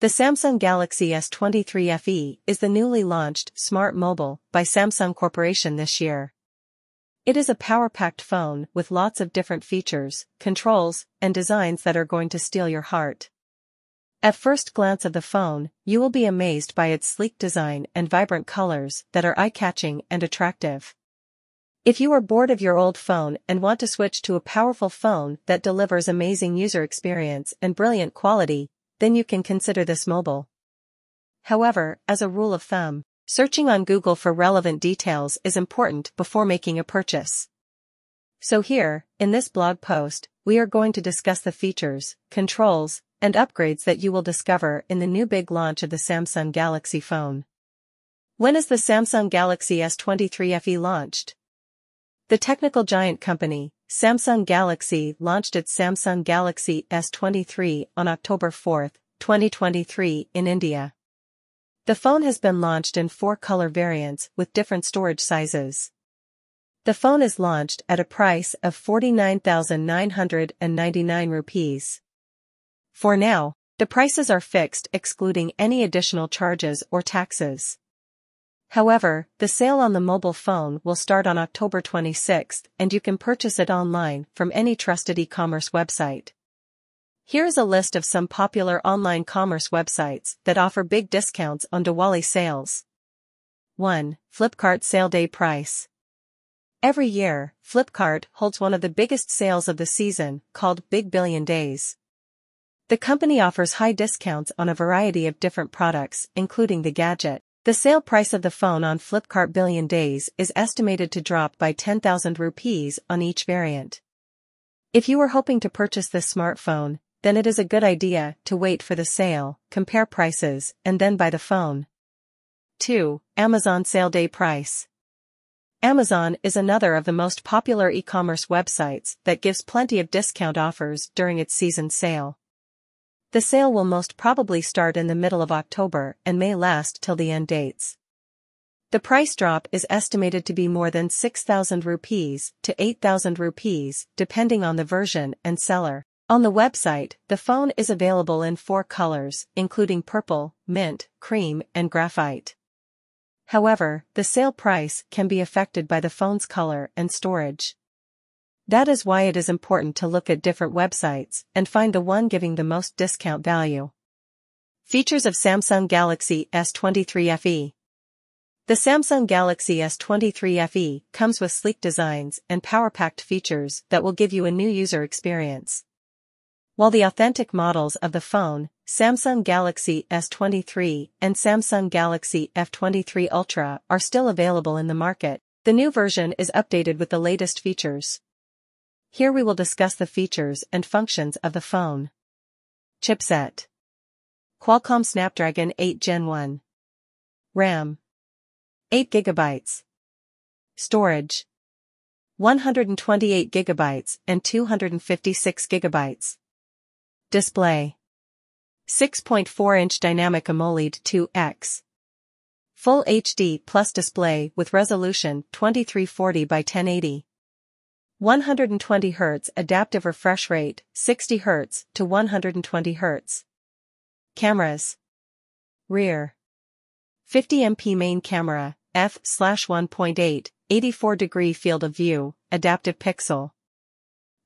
The Samsung Galaxy S23 FE is the newly launched smart mobile by Samsung Corporation this year. It is a power-packed phone with lots of different features, controls, and designs that are going to steal your heart. At first glance of the phone, you will be amazed by its sleek design and vibrant colors that are eye-catching and attractive. If you are bored of your old phone and want to switch to a powerful phone that delivers amazing user experience and brilliant quality, then you can consider this mobile. However, as a rule of thumb, searching on Google for relevant details is important before making a purchase. So here, in this blog post, we are going to discuss the features, controls, and upgrades that you will discover in the new big launch of the Samsung Galaxy phone. When is the Samsung Galaxy S23 FE launched? The technical giant company, Samsung Galaxy, launched its Samsung Galaxy S23 on October 4, 2023 in India. The phone has been launched in 4 color variants with different storage sizes. The phone is launched at a price of 49,999 rupees. For now, the prices are fixed excluding any additional charges or taxes. However, the sale on the mobile phone will start on October 26 and you can purchase it online from any trusted e-commerce website. Here is a list of some popular online commerce websites that offer big discounts on Diwali sales. 1. Flipkart Sale Day Price. Every year, Flipkart holds one of the biggest sales of the season, called Big Billion Days. The company offers high discounts on a variety of different products, including the gadget. The sale price of the phone on Flipkart Billion Days is estimated to drop by 10,000 rupees on each variant. If you are hoping to purchase this smartphone, then it is a good idea to wait for the sale, compare prices, and then buy the phone. 2. Amazon Sale Day Price. Amazon is another of the most popular e-commerce websites that gives plenty of discount offers during its season sale. The sale will most probably start in the middle of October and may last till the end dates. The price drop is estimated to be more than 6,000 rupees to 8,000 rupees depending on the version and seller. On the website, the phone is available in 4 colors, including purple, mint, cream, and graphite. However, the sale price can be affected by the phone's color and storage. That is why it is important to look at different websites and find the one giving the most discount value. Features of Samsung Galaxy S23 FE. The Samsung Galaxy S23 FE comes with sleek designs and power-packed features that will give you a new user experience. While the authentic models of the phone, Samsung Galaxy S23 and Samsung Galaxy F23 Ultra, are still available in the market, the new version is updated with the latest features. Here we will discuss the features and functions of the phone. Chipset: Qualcomm Snapdragon 8 Gen 1. RAM: 8 GB. Storage: 128 GB and 256 GB. Display: 6.4-inch Dynamic AMOLED 2X. Full HD Plus display with resolution 2340 by 1080. 120 Hz adaptive refresh rate, 60 Hz to 120 Hz. Cameras. Rear: 50MP main camera, f/1.8, 84-degree field of view, adaptive pixel.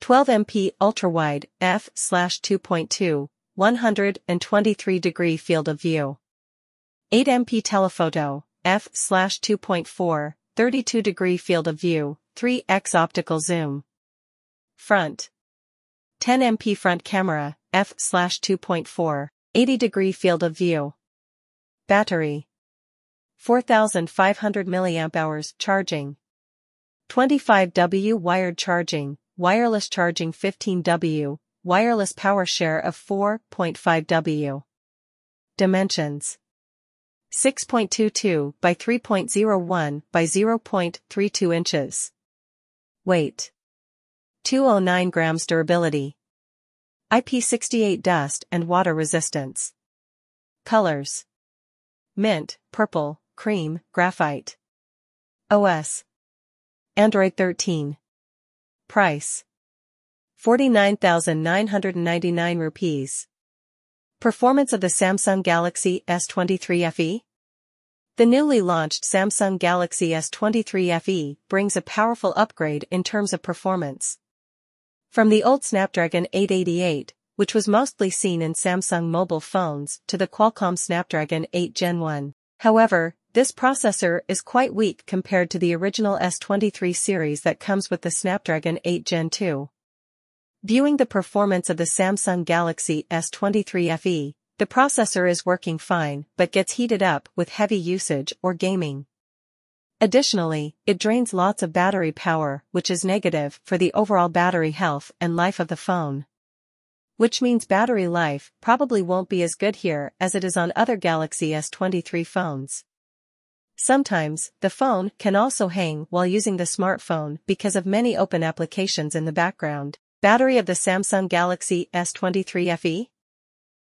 12MP ultra-wide, f/2.2, 123-degree field of view. 8MP telephoto, f/2.4, 32-degree field of view, 3x optical zoom. Front: 10MP front camera, f/2.4, 80-degree field of view. Battery: 4,500 mAh charging. 25W wired charging, wireless charging 15W, wireless power share of 4.5W. Dimensions: 6.22 by 3.01 by 0.32 inches. Weight: 209 grams. Durability: IP68 dust and water resistance. Colors: mint, purple, cream, graphite. OS: Android 13. Price: 49,999 rupees. Performance of the Samsung Galaxy S23 FE? The newly launched Samsung Galaxy S23 FE brings a powerful upgrade in terms of performance. From the old Snapdragon 888, which was mostly seen in Samsung mobile phones, to the Qualcomm Snapdragon 8 Gen 1. However, this processor is quite weak compared to the original S23 series that comes with the Snapdragon 8 Gen 2. Viewing the performance of the Samsung Galaxy S23 FE, the processor is working fine but gets heated up with heavy usage or gaming. Additionally, it drains lots of battery power, which is negative for the overall battery health and life of the phone. Which means battery life probably won't be as good here as it is on other Galaxy S23 phones. Sometimes, the phone can also hang while using the smartphone because of many open applications in the background. Battery of the Samsung Galaxy S23 FE?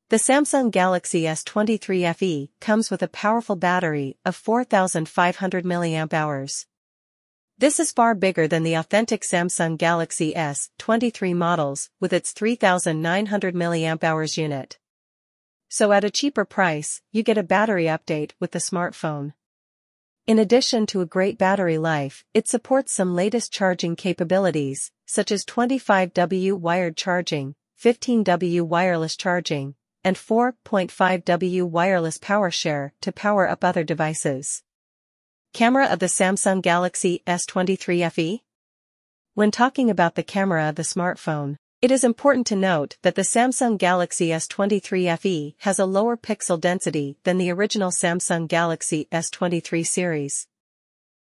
The Samsung Galaxy S23 FE comes with a powerful battery of 4,500 mAh. This is far bigger than the authentic Samsung Galaxy S23 models with its 3,900 mAh unit. So at a cheaper price, you get a battery update with the smartphone. In addition to a great battery life, it supports some latest charging capabilities, such as 25W wired charging, 15W wireless charging, and 4.5W wireless power share to power up other devices. Camera of the Samsung Galaxy S23 FE? When talking about the camera of the smartphone, it is important to note that the Samsung Galaxy S23 FE has a lower pixel density than the original Samsung Galaxy S23 series.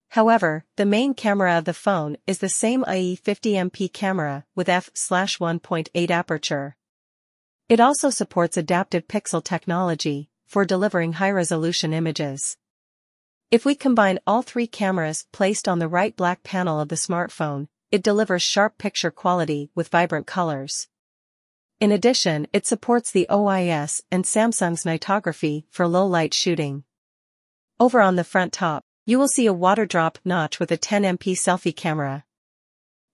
However, the main camera of the phone is the same, i.e. 50MP camera with f/1.8 aperture. It also supports adaptive pixel technology for delivering high-resolution images. If we combine all three cameras placed on the right black panel of the smartphone, it delivers sharp picture quality with vibrant colors. In addition, it supports the OIS and Samsung's nightography for low-light shooting. Over on the front top, you will see a water drop notch with a 10MP selfie camera.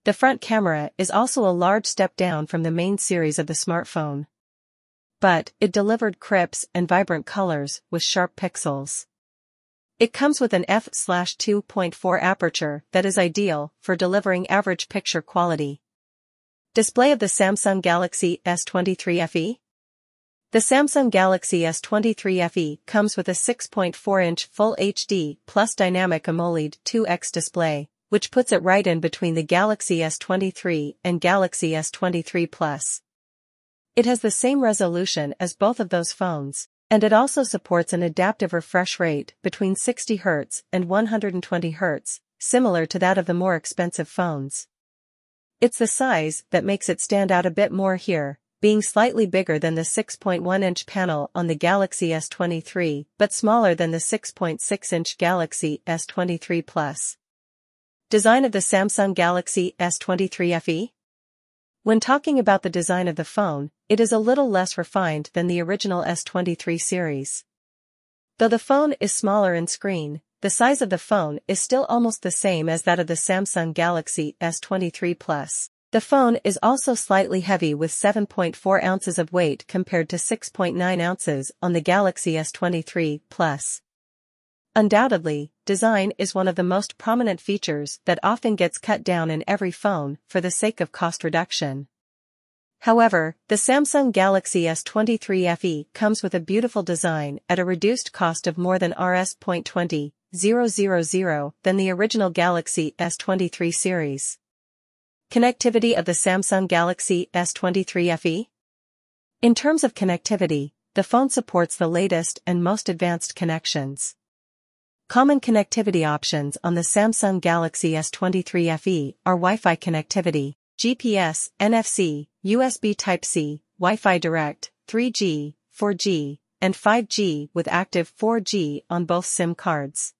The front camera is also a large step down from the main series of the smartphone. But it delivered crisp and vibrant colors with sharp pixels. It comes with an f/2.4 aperture that is ideal for delivering average picture quality. Display of the Samsung Galaxy S23 FE? The Samsung Galaxy S23 FE comes with a 6.4-inch Full HD plus Dynamic AMOLED 2X display, which puts it right in between the Galaxy S23 and Galaxy S23 Plus. It has the same resolution as both of those phones, and it also supports an adaptive refresh rate between 60Hz and 120Hz, similar to that of the more expensive phones. It's the size that makes it stand out a bit more here, being slightly bigger than the 6.1-inch panel on the Galaxy S23, but smaller than the 6.6-inch Galaxy S23 Plus. Design of the Samsung Galaxy S23 FE? When talking about the design of the phone, it is a little less refined than the original S23 series. Though the phone is smaller in screen, the size of the phone is still almost the same as that of the Samsung Galaxy S23 Plus. The phone is also slightly heavy with 7.4 ounces of weight compared to 6.9 ounces on the Galaxy S23 Plus. Undoubtedly, design is one of the most prominent features that often gets cut down in every phone for the sake of cost reduction. However, the Samsung Galaxy S23 FE comes with a beautiful design at a reduced cost of more than $20,000 than the original Galaxy S23 series. Connectivity of the Samsung Galaxy S23 FE? In terms of connectivity, the phone supports the latest and most advanced connections. Common connectivity options on the Samsung Galaxy S23 FE are Wi-Fi connectivity, GPS, NFC, USB Type-C, Wi-Fi Direct, 3G, 4G, and 5G with active 4G on both SIM cards.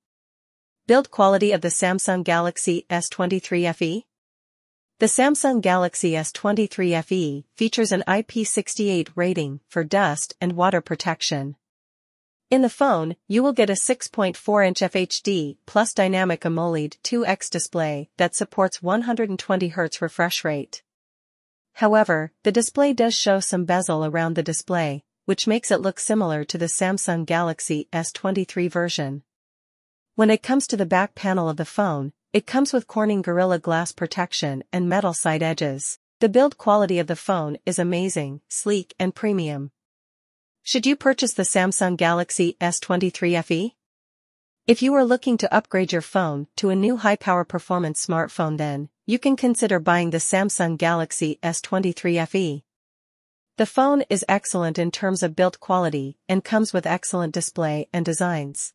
Build quality of the Samsung Galaxy S23 FE? The Samsung Galaxy S23 FE features an IP68 rating for dust and water protection. In the phone, you will get a 6.4-inch FHD plus Dynamic AMOLED 2X display that supports 120Hz refresh rate. However, the display does show some bezel around the display, which makes it look similar to the Samsung Galaxy S23 version. When it comes to the back panel of the phone, it comes with Corning Gorilla Glass protection and metal side edges. The build quality of the phone is amazing, sleek and premium. Should you purchase the Samsung Galaxy S23 FE? If you are looking to upgrade your phone to a new high-power performance smartphone, then you can consider buying the Samsung Galaxy S23 FE. The phone is excellent in terms of build quality and comes with excellent display and designs.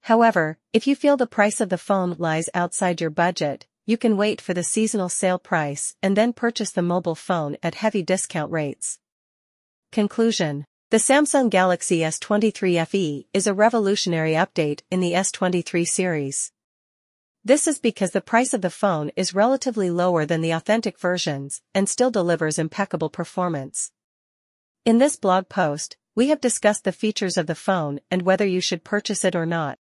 However, if you feel the price of the phone lies outside your budget, you can wait for the seasonal sale price and then purchase the mobile phone at heavy discount rates. Conclusion. The Samsung Galaxy S23 FE is a revolutionary update in the S23 series. This is because the price of the phone is relatively lower than the authentic versions and still delivers impeccable performance. In this blog post, we have discussed the features of the phone and whether you should purchase it or not.